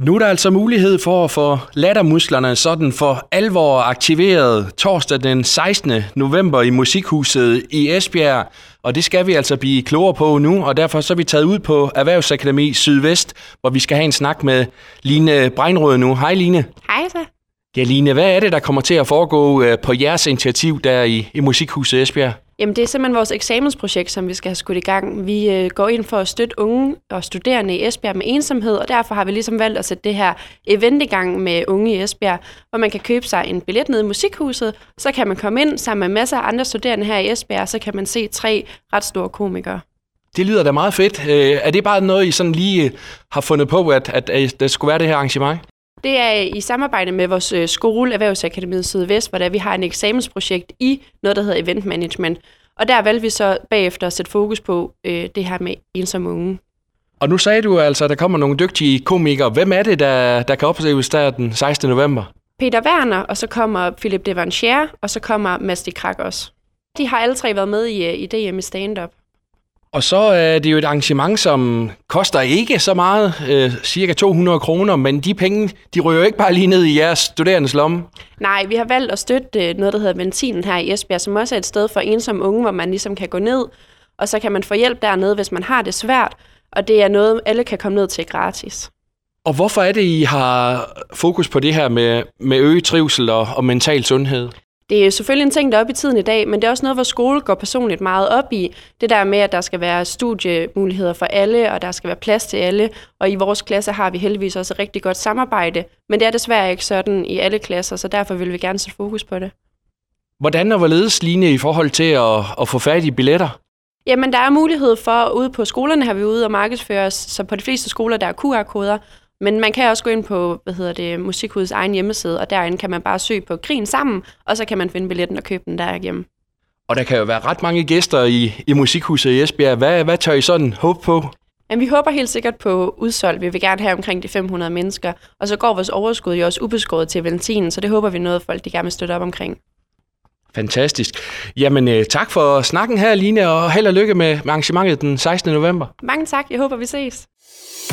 Nu er der altså mulighed for at få lattermusklerne sådan for alvor aktiveret torsdag den 16. november i Musikhuset i Esbjerg. Og det skal vi altså blive klogere på nu, og derfor så er vi taget ud på Erhvervsakademi Sydvest, hvor vi skal have en snak med Line Brejnrod nu. Hej Line. Hej så. Ja Line, hvad er det, der kommer til at foregå på jeres initiativ der i Musikhuset Esbjerg? Jamen det er simpelthen vores eksamensprojekt, som vi skal have skudt i gang. Vi går ind for at støtte unge og studerende i Esbjerg med ensomhed, og derfor har vi ligesom valgt at sætte det her event i gang med unge i Esbjerg, hvor man kan købe sig en billet nede i Musikhuset, så kan man komme ind sammen med masser af andre studerende her i Esbjerg, så kan man se 3 ret store komikere. Det lyder da meget fedt. Er det bare noget, I sådan lige har fundet på, at der skulle være det her arrangement? Det er i samarbejde med vores skole, Erhvervsakademi Sydvest, hvor vi har en eksamensprojekt i noget, der hedder event management. Og der valgte vi så bagefter at sætte fokus på det her med ensomme unge. Og nu sagde du altså, at der kommer nogle dygtige komikere. Hvem er det, der kan opleves der den 16. november? Peter Werner, og så kommer Philip Devanchier, og så kommer Mads Dikrak også. De har alle 3 været med i DM i Stand-Up. Og så er det jo et arrangement, som koster ikke så meget, cirka 200 kroner, men de penge, de ryger jo ikke bare lige ned i jeres studerendes lomme. Nej, vi har valgt at støtte noget, der hedder Ventilen her i Esbjerg, som også er et sted for ensomme unge, hvor man ligesom kan gå ned, og så kan man få hjælp dernede, hvis man har det svært, og det er noget, alle kan komme ned til gratis. Og hvorfor er det, I har fokus på det her med øget trivsel og mental sundhed? Det er selvfølgelig en ting, der er oppe i tiden i dag, men det er også noget, hvor skole går personligt meget op i. Det der med, at der skal være studiemuligheder for alle, og der skal være plads til alle. Og i vores klasse har vi heldigvis også et rigtig godt samarbejde. Men det er desværre ikke sådan i alle klasser, så derfor vil vi gerne sætte fokus på det. Hvordan og hvorledes, Line, i forhold til at få fat i billetter? Jamen, der er mulighed for, ude på skolerne har vi ude og markedsføre os, så på de fleste skoler, der er QR-koder. Men man kan også gå ind på, Musikhusets egen hjemmeside, og derinde kan man bare søge på Grin Sammen, og så kan man finde billetten og købe den derhjemme. Og der kan jo være ret mange gæster i Musikhuset i Esbjerg. Hvad tør I sådan håbe på? Jamen, vi håber helt sikkert på udsolgt. Vi vil gerne have omkring de 500 mennesker, og så går vores overskud jo også ubeskåret til Ventinen, så det håber vi noget folk, de gerne vil støtte op omkring. Fantastisk. Jamen, tak for snakken her, Line, og held og lykke med arrangementet den 16. november. Mange tak. Jeg håber, vi ses.